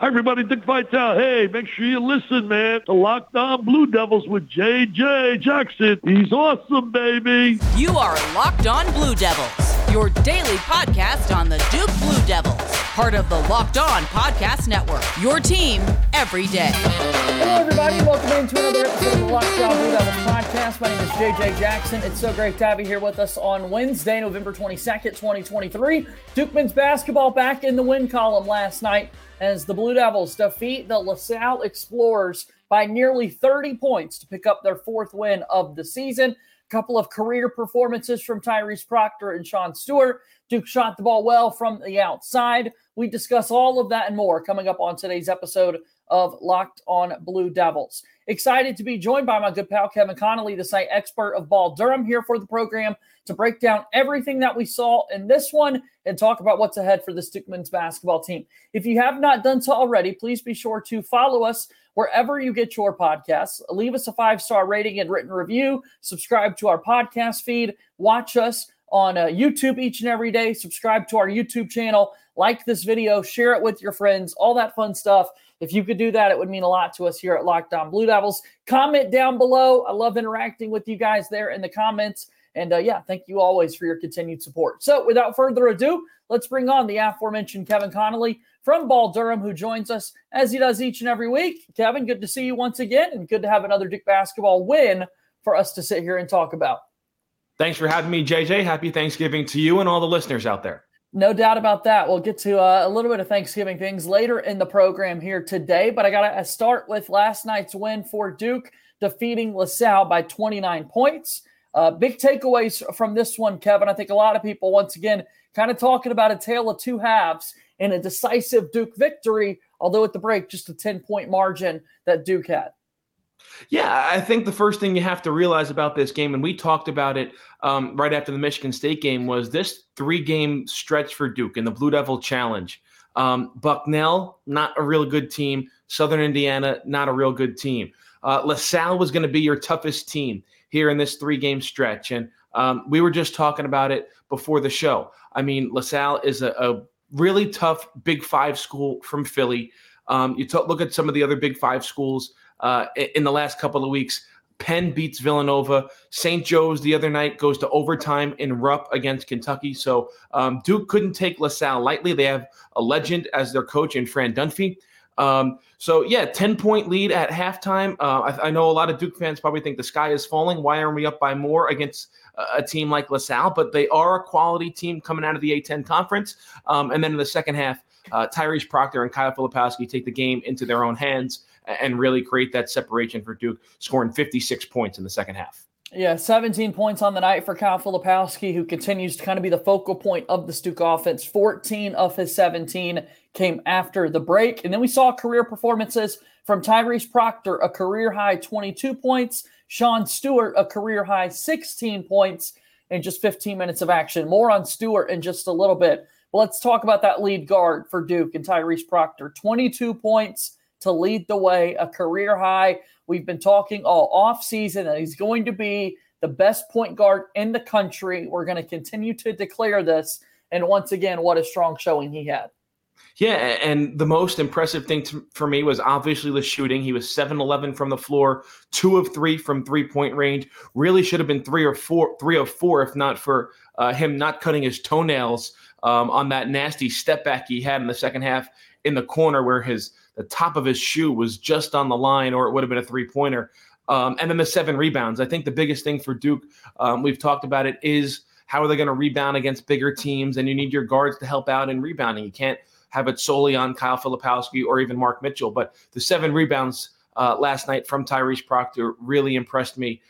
Hi, everybody. Dick Vitale. Hey, make sure you listen, man, to Locked On Blue Devils with JJ Jackson. He's awesome, baby. You are Locked On Blue Devils, your daily podcast on the Duke Blue Devils, part of the Locked On Podcast Network, your team every day. Hello, everybody. Welcome into another episode of the Locked On Blue Devils podcast. My name is JJ Jackson. It's so great to have you here with us on Wednesday, November 22nd, 2023. Duke men's basketball back in the win column last night, as the Blue Devils defeat the La Salle Explorers by nearly 30 points to pick up their fourth win of the season. A couple of career performances from Tyrese Proctor and Sean Stewart. Duke shot the ball well from the outside. We discuss all of that and more coming up on today's episode of Locked On Blue Devils. Excited to be joined by my good pal Kevin Connelly, the site expert of Ball Durham, here for the program to break down everything that we saw in this one and talk about what's ahead for this Duke men's basketball team. If you have not done so already, please be sure to follow us wherever you get your podcasts. Leave us a 5-star rating and written review. Subscribe to our podcast feed. Watch us on YouTube each and every day. Subscribe to our YouTube channel. Like this video. Share it with your friends. All that fun stuff. If you could do that, it would mean a lot to us here at Locked On Blue Devils. Comment down below. I love interacting with you guys there in the comments. And thank you always for your continued support. So without further ado, let's bring on the aforementioned Kevin Connelly from Ball Durham, who joins us as he does each and every week. Kevin, good to see you once again, and good to have another Duke basketball win for us to sit here and talk about. Thanks for having me, JJ. Happy Thanksgiving to you and all the listeners out there. No doubt about that. We'll get to a little bit of Thanksgiving things later in the program here today, but I got to start with last night's win for Duke, defeating La Salle by 29 points. Big takeaways from this one, Kevin. I think a lot of people, once again, kind of talking about a tale of two halves and a decisive Duke victory, although at the break, just a 10-point margin that Duke had. Yeah, I think the first thing you have to realize about this game, and we talked about it right after the Michigan State game, was this 3-game stretch for Duke in the Blue Devil Challenge. Bucknell, not a real good team. Southern Indiana, not a real good team. La Salle was going to be your toughest team here in this 3-game stretch. And we were just talking about it before the show. I mean, La Salle is a really tough Big Five school from Philly. Look at some of the other Big Five schools in the last couple of weeks. Penn beats Villanova. St. Joe's the other night goes to overtime in Rupp against Kentucky. So Duke couldn't take La Salle lightly. They have a legend as their coach in Fran Dunphy. 10-point lead at halftime. I know a lot of Duke fans probably think the sky is falling. Why aren't we up by more against a team like La Salle? But they are a quality team coming out of the A-10 conference. And then in the second half, Tyrese Proctor and Kyle Filipowski take the game into their own hands and really create that separation for Duke, scoring 56 points in the second half. Yeah, 17 points on the night for Kyle Filipowski, who continues to kind of be the focal point of the Duke offense. 14 of his 17 came after the break. And then we saw career performances from Tyrese Proctor, a career-high 22 points. Sean Stewart, a career-high 16 points in just 15 minutes of action. More on Stewart in just a little bit. But let's talk about that lead guard for Duke and Tyrese Proctor. 22 points to lead the way, a career high. We've been talking all offseason that he's going to be the best point guard in the country. We're going to continue to declare this. And once again, what a strong showing he had. Yeah, and the most impressive thing for me was obviously the shooting. He was 7-11 from the floor, 2 of 3 from three-point range. Really should have been 3 of 4, if not for him not cutting his toenails on that nasty step back he had in the second half in the corner where the top of his shoe was just on the line, or it would have been a three-pointer. And then the 7 rebounds. I think the biggest thing for Duke, we've talked about it, is how are they going to rebound against bigger teams, and you need your guards to help out in rebounding. You can't have it solely on Kyle Filipowski or even Mark Mitchell. But the 7 rebounds last night from Tyrese Proctor really impressed me,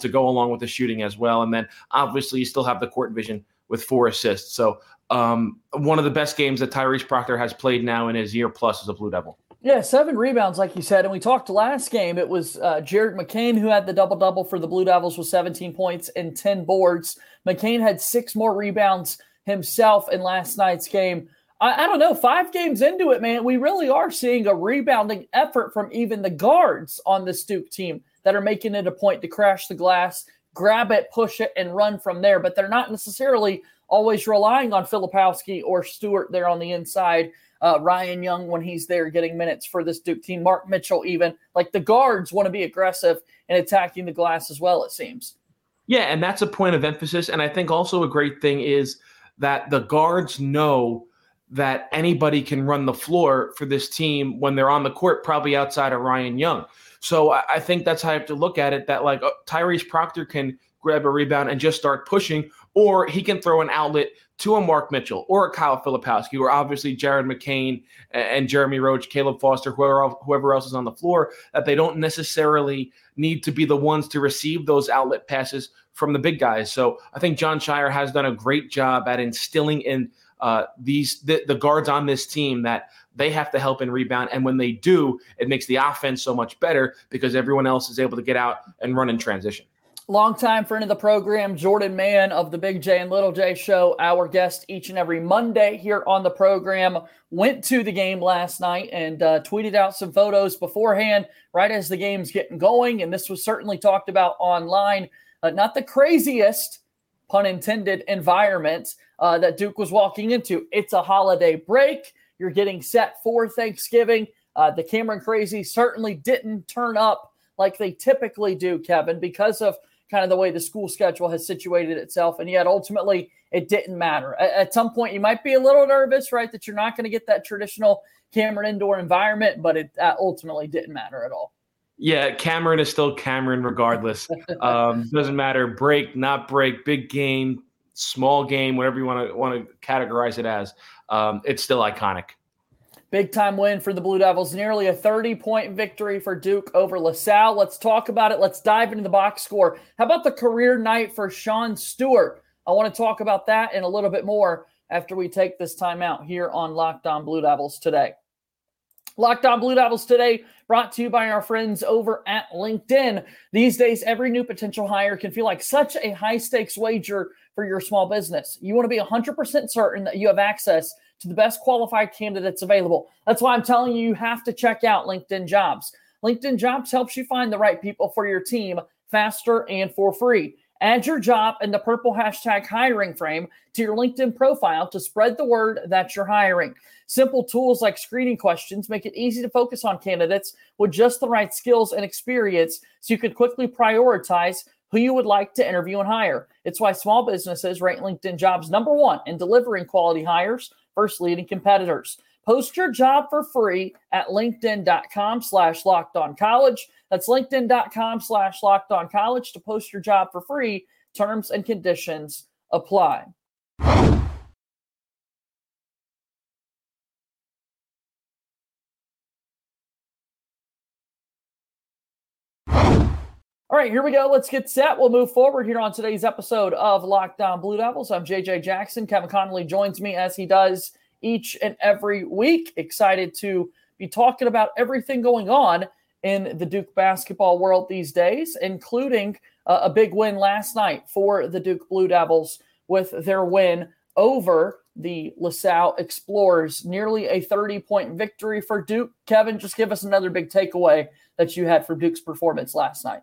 to go along with the shooting as well. And then obviously you still have the court vision with 4 assists. So one of the best games that Tyrese Proctor has played now in his year plus as a Blue Devil. Yeah, 7 rebounds, like you said. And we talked last game, it was Jared McCain who had the double-double for the Blue Devils with 17 points and 10 boards. McCain had 6 more rebounds himself in last night's game. I don't know, 5 games into it, man, we really are seeing a rebounding effort from even the guards on this Duke team that are making it a point to crash the glass, grab it, push it, and run from there. But they're not necessarily always relying on Filipowski or Stewart there on the inside. Ryan Young, when he's there getting minutes for this Duke team, Mark Mitchell even. Like, the guards want to be aggressive and attacking the glass as well, it seems. Yeah, and that's a point of emphasis. And I think also a great thing is that the guards know that anybody can run the floor for this team when they're on the court, probably outside of Ryan Young. So I think that's how I have to look at it, that like Tyrese Proctor can grab a rebound and just start pushing, or he can throw an outlet to a Mark Mitchell or a Kyle Filipowski, or obviously Jared McCain and Jeremy Roach, Caleb Foster, whoever else is on the floor, that they don't necessarily need to be the ones to receive those outlet passes from the big guys. So I think Jon Scheyer has done a great job at instilling in the guards on this team that they have to help and rebound. And when they do, it makes the offense so much better because everyone else is able to get out and run in transition. Longtime friend of the program, Jordan Mann of the Big J and Little J show, our guest each and every Monday here on the program, went to the game last night and tweeted out some photos beforehand right as the game's getting going. And this was certainly talked about online. Not the craziest, pun intended, environment that Duke was walking into. It's a holiday break. You're getting set for Thanksgiving. The Cameron Crazies certainly didn't turn up like they typically do, Kevin, because of kind of the way the school schedule has situated itself. And yet, ultimately, it didn't matter. At some point, you might be a little nervous, right, that you're not going to get that traditional Cameron Indoor environment, but it ultimately didn't matter at all. Yeah, Cameron is still Cameron regardless. Doesn't matter, break, not break, big game, small game, whatever you want to categorize it as. It's still iconic. Big-time win for the Blue Devils, nearly a 30-point victory for Duke over La Salle. Let's talk about it. Let's dive into the box score. How about the career night for Sean Stewart? I want to talk about that and a little bit more after we take this time out here on Locked On Blue Devils today. Locked On Blue Devils today, brought to you by our friends over at LinkedIn. These days, every new potential hire can feel like such a high-stakes wager for your small business. You want to be 100% certain that you have access to the best qualified candidates available. That's why I'm telling you, you have to check out LinkedIn Jobs. LinkedIn Jobs helps you find the right people for your team faster and for free. Add your job in the purple hashtag hiring frame to your LinkedIn profile to spread the word that you're hiring. Simple tools like screening questions make it easy to focus on candidates with just the right skills and experience so you can quickly prioritize who you would like to interview and hire. It's why small businesses rate LinkedIn Jobs #1 in delivering quality hires versus leading competitors. Post your job for free at linkedin.com/lockedoncollege. That's linkedin.com/lockedoncollege to post your job for free. Terms and conditions apply. All right, here we go. Let's get set. We'll move forward here on today's episode of Locked On Blue Devils. I'm JJ Jackson. Kevin Connelly joins me as he does each and every week. Excited to be talking about everything going on in the Duke basketball world these days, including a big win last night for the Duke Blue Devils with their win over the La Salle Explorers. Nearly a 30-point victory for Duke. Kevin, just give us another big takeaway that you had from Duke's performance last night.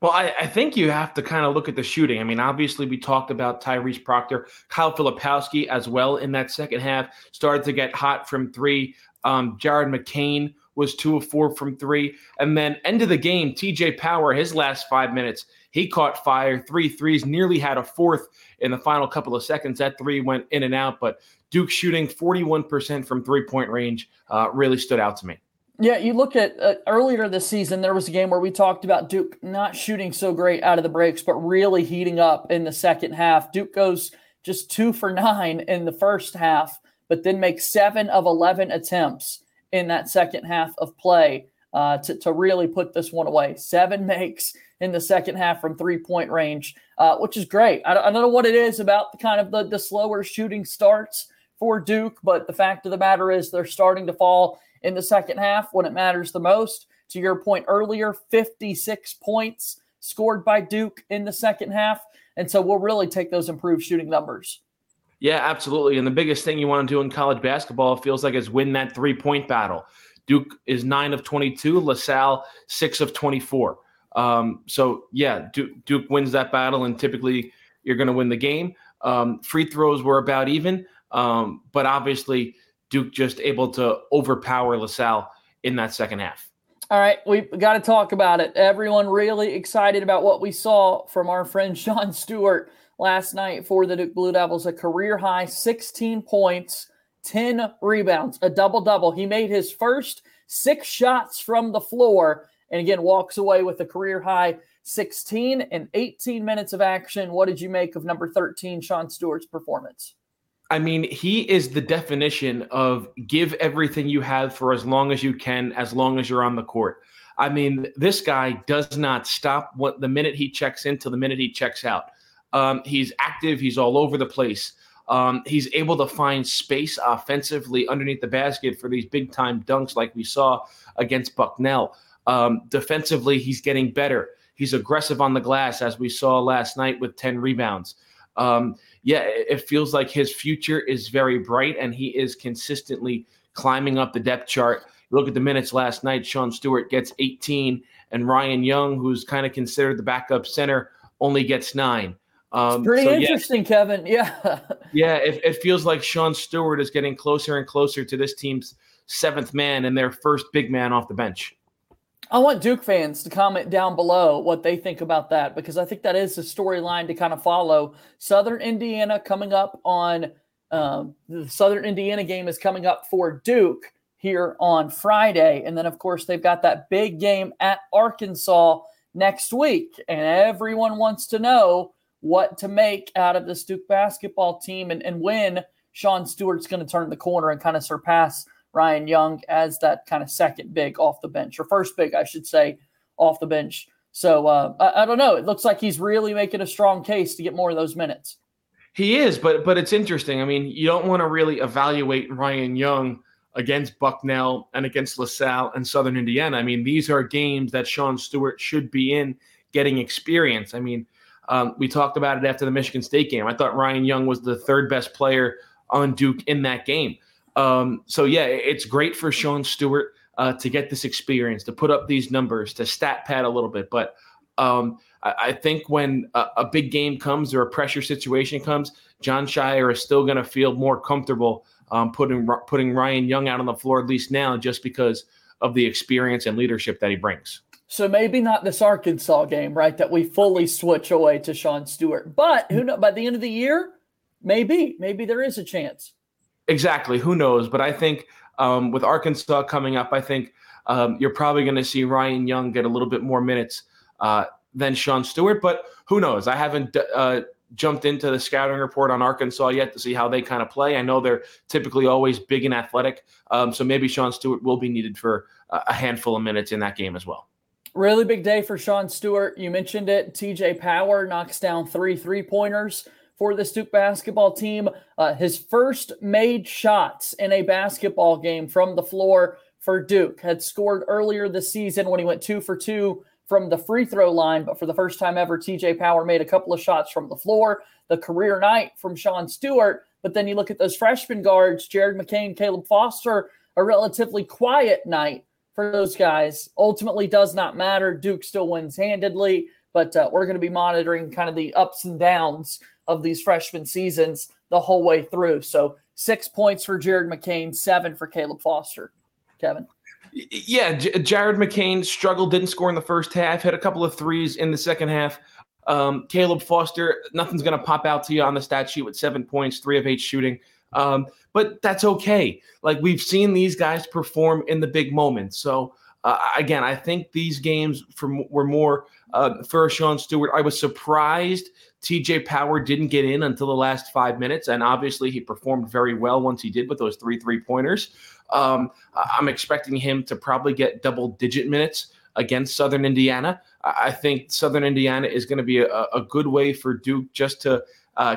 Well, I think you have to kind of look at the shooting. I mean, obviously, we talked about Tyrese Proctor, Kyle Filipowski as well in that second half, started to get hot from three. Jared McCain was 2 of 4 from three. And then end of the game, T.J. Power, his last 5 minutes, he caught fire, 3 threes, nearly had a fourth in the final couple of seconds. That three went in and out, but Duke shooting 41% from three-point range really stood out to me. Yeah, you look at earlier this season, there was a game where we talked about Duke not shooting so great out of the breaks, but really heating up in the second half. Duke goes just 2 for 9 in the first half, but then makes 7 of 11 attempts in that second half of play to really put this one away. 7 makes in the second half from three-point range, which is great. I don't know what it is about the kind of the slower shooting starts for Duke, but the fact of the matter is they're starting to fall in the second half when it matters the most. To your point earlier, 56 points scored by Duke in the second half. And so we'll really take those improved shooting numbers. Yeah, absolutely. And the biggest thing you want to do in college basketball feels like is win that three-point battle. Duke is 9 of 22, La Salle 6 of 24. So, yeah, Duke wins that battle, and typically you're going to win the game. Free throws were about even, but obviously – Duke just able to overpower La Salle in that second half. All right, we've got to talk about it. Everyone really excited about what we saw from our friend Sean Stewart last night for the Duke Blue Devils. A career-high 16 points, 10 rebounds, a double-double. He made his first 6 shots from the floor and, again, walks away with a career-high 16 and 18 minutes of action. What did you make of number 13, Sean Stewart's performance? I mean, he is the definition of give everything you have for as long as you can, as long as you're on the court. I mean, this guy does not stop the minute he checks in till the minute he checks out. He's active. He's all over the place. He's able to find space offensively underneath the basket for these big-time dunks like we saw against Bucknell. Defensively, he's getting better. He's aggressive on the glass, as we saw last night with 10 rebounds. It feels like his future is very bright, and he is consistently climbing up the depth chart. Look at the minutes last night. Sean Stewart gets 18, and Ryan Young, who's kind of considered the backup center, only gets 9. It's pretty interesting, yeah. Kevin. Yeah. It feels like Sean Stewart is getting closer and closer to this team's 7th man and their first big man off the bench. I want Duke fans to comment down below what they think about that, because I think that is a storyline to kind of follow. Southern Indiana coming up on the Southern Indiana game is coming up for Duke here on Friday. And then, of course, they've got that big game at Arkansas next week. And everyone wants to know what to make out of this Duke basketball team and when Sean Stewart's going to turn the corner and kind of surpass Ryan Young as that kind of second big off the bench, or first big, I should say, off the bench. So I don't know. It looks like he's really making a strong case to get more of those minutes. He is, but it's interesting. I mean, you don't want to really evaluate Ryan Young against Bucknell and against La Salle and Southern Indiana. I mean, these are games that Sean Stewart should be in getting experience. I mean, we talked about it after the Michigan State game. I thought Ryan Young was the 3rd best player on Duke in that game. It's great for Sean Stewart to get this experience, to put up these numbers, to stat pad a little bit. But I think when a big game comes or a pressure situation comes, Jon Scheyer is still going to feel more comfortable putting Ryan Young out on the floor, at least now, just because of the experience and leadership that he brings. So maybe not this Arkansas game, right, that we fully switch away to Sean Stewart. But who knows, by the end of the year, maybe there is a chance. Exactly. Who knows? But I think with Arkansas coming up, I think you're probably going to see Ryan Young get a little bit more minutes than Sean Stewart. But who knows? I haven't jumped into the scouting report on Arkansas yet to see how they kind of play. I know they're typically always big and athletic. So maybe Sean Stewart will be needed for a handful of minutes in that game as well. Really big day for Sean Stewart. You mentioned it. T.J. Power knocks down 3 3-pointers. For this Duke basketball team, his first made shots in a basketball game from the floor for Duke. Had scored earlier this season when he went 2 for 2 from the free throw line, but for the first time ever, T.J. Power made a couple of shots from the floor, the career night from Sean Stewart. But then you look at those freshman guards, Jared McCain, Caleb Foster, a relatively quiet night for those guys. Ultimately does not matter. Duke still wins handedly, but we're going to be monitoring kind of the ups and downs of these freshman seasons the whole way through. So 6 points for Jared McCain, 7 for Caleb Foster. Kevin? Yeah, Jared McCain struggled, didn't score in the first half, hit a couple of threes in the second half. Caleb Foster, nothing's going to pop out to you on the stat sheet with 7 points, 3 of 8 shooting. But that's okay. Like, we've seen these guys perform in the big moments. So, again, I think these games were more for Sean Stewart. I was surprised T.J. Power didn't get in until the last 5 minutes, and obviously he performed very well once he did with those 3 3-pointers. I'm expecting him to probably get double-digit minutes against Southern Indiana. I think Southern Indiana is going to be a good way for Duke just to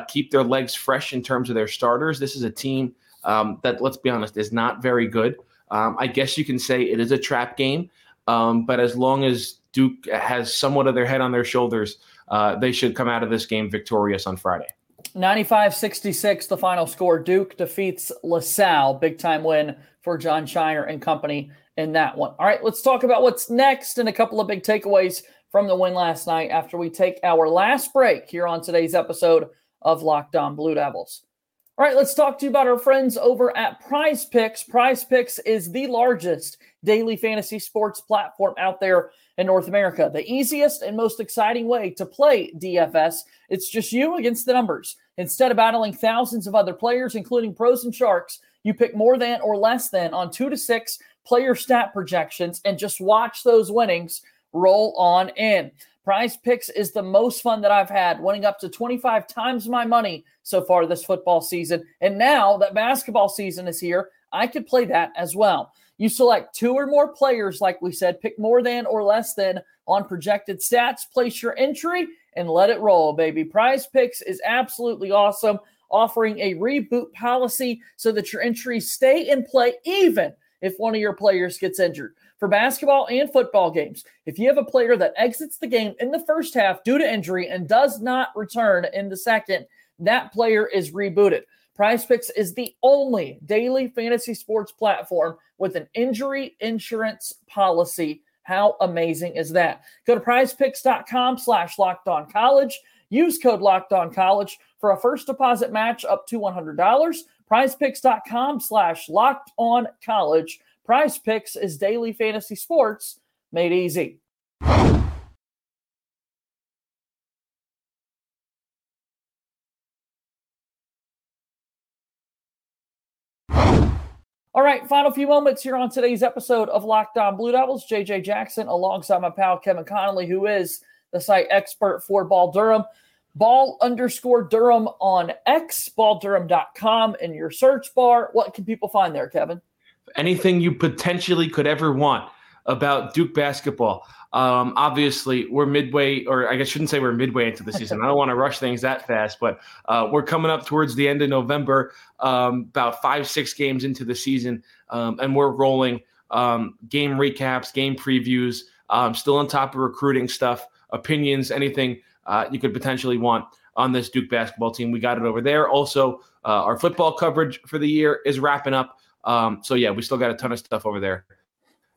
keep their legs fresh in terms of their starters. This is a team that, let's be honest, is not very good. I guess you can say it is a trap game, but as long as Duke has somewhat of their head on their shoulders, they should come out of this game victorious on Friday. 95-66, the final score. Duke defeats La Salle. Big-time win for Jon Scheyer and company in that one. All right, let's talk about what's next and a couple of big takeaways from the win last night after we take our last break here on today's episode of Locked On Blue Devils. All right, let's talk to you about our friends over at Prize Picks. Prize Picks is the largest daily fantasy sports platform out there in North America. The easiest and most exciting way to play DFS, it's just you against the numbers. Instead of battling thousands of other players, including pros and sharks, you pick more than or less than on 2 to 6 player stat projections and just watch those winnings roll on in. Prize Picks is the most fun that I've had, winning up to 25 times my money so far this football season. And now that basketball season is here, I could play that as well. You select 2 or more players, like we said, pick more than or less than on projected stats, place your entry, and let it roll, baby. Prize Picks is absolutely awesome, offering a reboot policy so that your entries stay in play even if one of your players gets injured. For basketball and football games, if you have a player that exits the game in the first half due to injury and does not return in the second, that player is rebooted. PrizePicks is the only daily fantasy sports platform with an injury insurance policy. How amazing is that? Go to prizepicks.com/LockedOnCollege. Use code LockedOnCollege for a first deposit match up to $100. prizepicks.com/LockedOnCollege. Prize Picks is daily fantasy sports made easy. All right, final few moments here on today's episode of Locked On Blue Devils. JJ Jackson alongside my pal Kevin Connelly, who is the site expert for Ball Durham. Ball_Durham on X, balldurham.com in your search bar. What can people find there, Kevin? Anything you potentially could ever want about Duke basketball. Obviously, we're midway, or I guess I shouldn't say we're midway into the season. I don't want to rush things that fast, but we're coming up towards the end of November, about 5-6 games into the season, and we're rolling game recaps, game previews, still on top of recruiting stuff, opinions, anything you could potentially want on this Duke basketball team. We got it over there. Also, our football coverage for the year is wrapping up. So, yeah, we still got a ton of stuff over there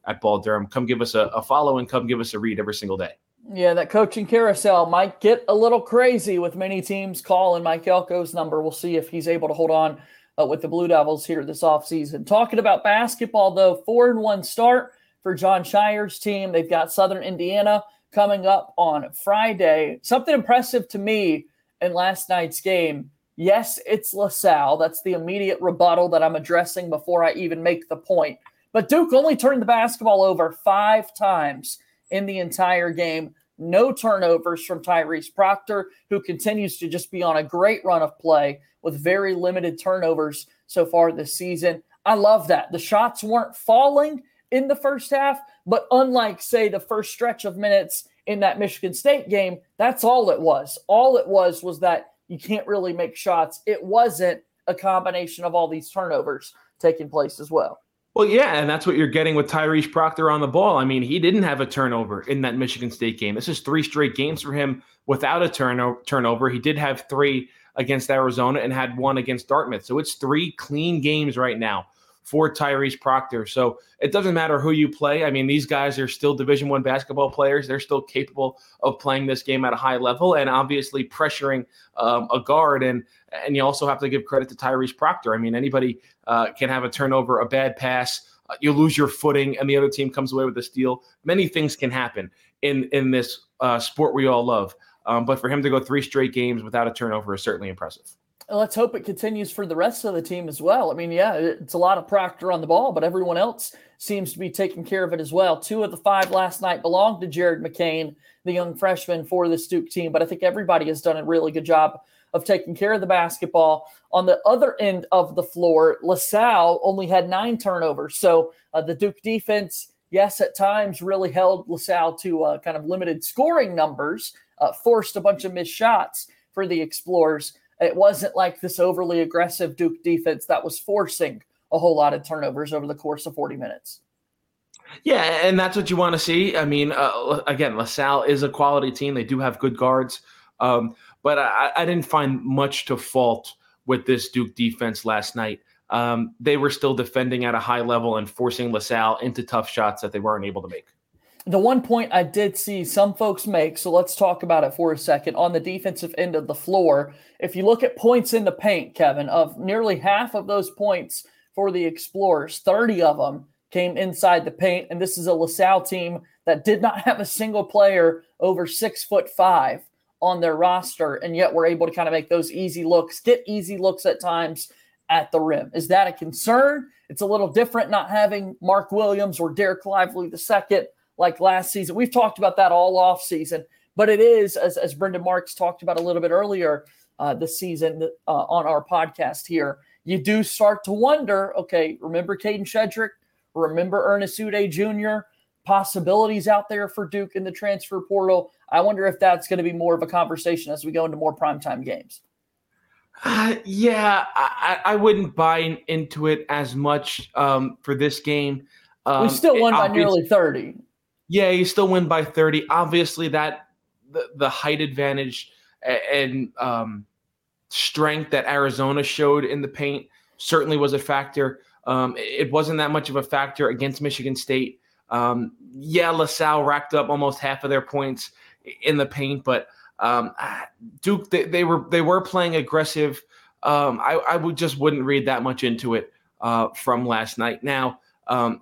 at Ball Durham. Come give us a follow and come give us a read every single day. Yeah, that coaching carousel might get a little crazy with many teams calling Mike Elko's number. We'll see if he's able to hold on with the Blue Devils here this offseason. Talking about basketball, though, 4-1 start for Jon Scheyer's team. They've got Southern Indiana coming up on Friday. Something impressive to me in last night's game. Yes, it's La Salle. That's the immediate rebuttal that I'm addressing before I even make the point. But Duke only turned the basketball over 5 times in the entire game. No turnovers from Tyrese Proctor, who continues to just be on a great run of play with very limited turnovers so far this season. I love that. The shots weren't falling in the first half, but unlike, say, the first stretch of minutes in that Michigan State game, that's all it was. All it was that you can't really make shots. It wasn't a combination of all these turnovers taking place as well. Well, yeah, and that's what you're getting with Tyrese Proctor on the ball. I mean, he didn't have a turnover in that Michigan State game. This is 3 straight games for him without a turnover. He did have 3 against Arizona and had 1 against Dartmouth. So it's 3 clean games right now for Tyrese Proctor. So it doesn't matter who you play. I mean, these guys are still Division I basketball players. They're still capable of playing this game at a high level and obviously pressuring a guard. And you also have to give credit to Tyrese Proctor. I mean, anybody can have a turnover, a bad pass. You lose your footing and the other team comes away with a steal. Many things can happen in this sport we all love. But for him to go 3 straight games without a turnover is certainly impressive. Let's hope it continues for the rest of the team as well. I mean, yeah, it's a lot of Proctor on the ball, but everyone else seems to be taking care of it as well. 2 of the 5 last night belonged to Jared McCain, the young freshman for this Duke team, but I think everybody has done a really good job of taking care of the basketball. On the other end of the floor, La Salle only had 9 turnovers. So the Duke defense, yes, at times really held La Salle to kind of limited scoring numbers, forced a bunch of missed shots for the Explorers. It wasn't like this overly aggressive Duke defense that was forcing a whole lot of turnovers over the course of 40 minutes. Yeah, and that's what you want to see. I mean, again, La Salle is a quality team. They do have good guards. But I didn't find much to fault with this Duke defense last night. They were still defending at a high level and forcing La Salle into tough shots that they weren't able to make. The one point I did see some folks make, so let's talk about it for a second, on the defensive end of the floor, if you look at points in the paint, Kevin, of nearly half of those points for the Explorers, 30 of them came inside the paint, and this is a La Salle team that did not have a single player over 6'5" on their roster, and yet we're able to kind of make those easy looks, get easy looks at times at the rim. Is that a concern? It's a little different not having Mark Williams or Derek Lively II like last season. We've talked about that all offseason, but it is, as Brendan Marks talked about a little bit earlier this season on our podcast here, you do start to wonder, okay, remember Caden Shedrick? Remember Ernest Uday Jr.? Possibilities out there for Duke in the transfer portal. I wonder if that's going to be more of a conversation as we go into more primetime games. I wouldn't buy into it as much for this game. We still won by nearly 30. Yeah, you still win by 30. Obviously, that the height advantage and strength that Arizona showed in the paint certainly was a factor. It wasn't that much of a factor against Michigan State. La Salle racked up almost half of their points in the paint, but Duke, they were playing aggressive. I wouldn't read that much into it from last night. Now,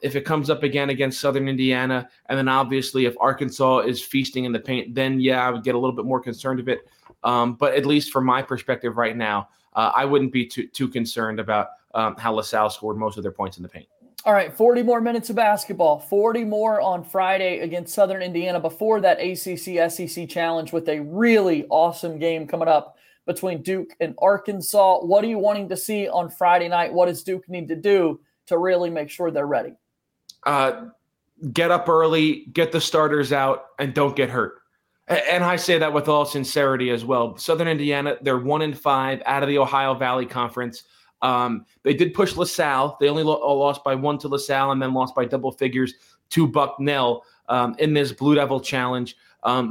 if it comes up again against Southern Indiana, and then obviously if Arkansas is feasting in the paint, then I would get a little bit more concerned of it. But at least from my perspective right now, I wouldn't be too concerned about how La Salle scored most of their points in the paint. All right, 40 more minutes of basketball, 40 more on Friday against Southern Indiana before that ACC-SEC challenge with a really awesome game coming up between Duke and Arkansas. What are you wanting to see on Friday night? What does Duke need to do to really make sure they're ready? Get up early, get the starters out, and don't get hurt. And I say that with all sincerity as well. Southern Indiana, they're 1-5 out of the Ohio Valley Conference. They did push La Salle. They only lost by 1 to La Salle and then lost by double figures to Bucknell in this Blue Devil Challenge.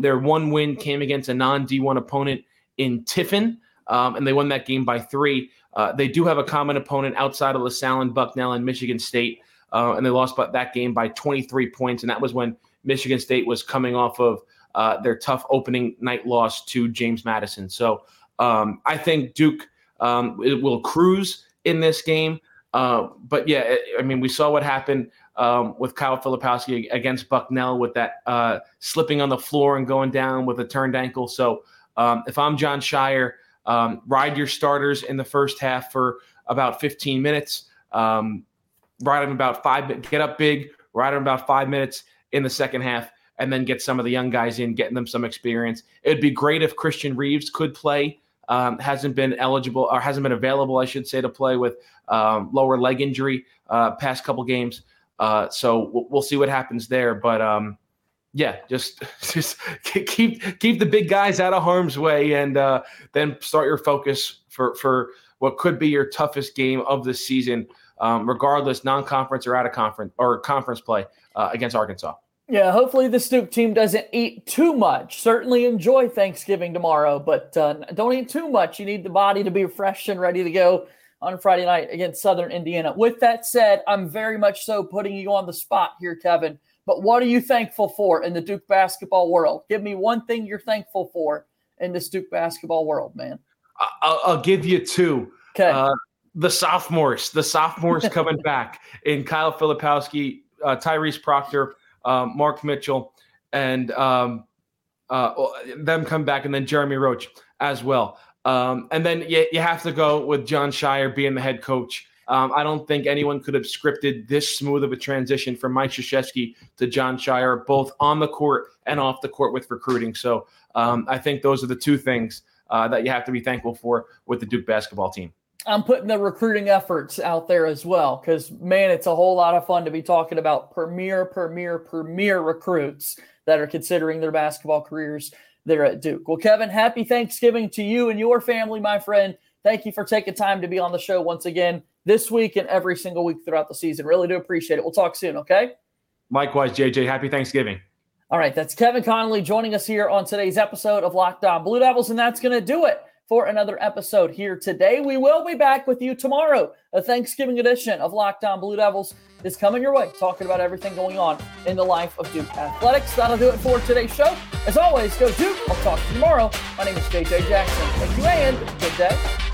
Their one win came against a non-D1 opponent in Tiffin, and they won that game by 3. They do have a common opponent outside of La Salle and Bucknell and Michigan State, and they lost that game by 23 points, and that was when Michigan State was coming off of their tough opening night loss to James Madison. So I think Duke it will cruise in this game. But we saw what happened with Kyle Filipowski against Bucknell with that slipping on the floor and going down with a turned ankle. So if I'm Jon Scheyer, ride your starters in the first half for about 15 minutes, ride them about 5 minutes, get up big, ride them about 5 minutes in the second half, and then get some of the young guys in, getting them some experience. It'd be great if Christian Reeves could play. Hasn't been available, I should say, to play with lower leg injury past couple games. So we'll see what happens there. But just keep the big guys out of harm's way, and then start your focus for what could be your toughest game of the season, regardless non-conference or out of conference or conference play against Arkansas. Yeah, hopefully this Duke team doesn't eat too much. Certainly enjoy Thanksgiving tomorrow, but don't eat too much. You need the body to be fresh and ready to go on Friday night against Southern Indiana. With that said, I'm very much so putting you on the spot here, Kevin, but what are you thankful for in the Duke basketball world? Give me one thing you're thankful for in this Duke basketball world, man. I'll give you two. Okay. The sophomores coming back in Kyle Filipowski, Tyrese Proctor, Mark Mitchell, and them come back, and then Jeremy Roach as well. And then you have to go with Jon Scheyer being the head coach. I don't think anyone could have scripted this smooth of a transition from Mike Krzyzewski to Jon Scheyer, both on the court and off the court with recruiting. So I think those are the two things that you have to be thankful for with the Duke basketball team. I'm putting the recruiting efforts out there as well because, man, it's a whole lot of fun to be talking about premier recruits that are considering their basketball careers there at Duke. Well, Kevin, happy Thanksgiving to you and your family, my friend. Thank you for taking time to be on the show once again this week and every single week throughout the season. Really do appreciate it. We'll talk soon, okay? Likewise, JJ. Happy Thanksgiving. All right, that's Kevin Connelly joining us here on today's episode of Locked On Blue Devils, and that's going to do it for another episode here today. We will be back with you tomorrow. A Thanksgiving edition of Locked On Blue Devils is coming your way, talking about everything going on in the life of Duke athletics. That'll do it for today's show. As always, go Duke. I'll talk to you tomorrow. My name is JJ Jackson. Thank you, and good day.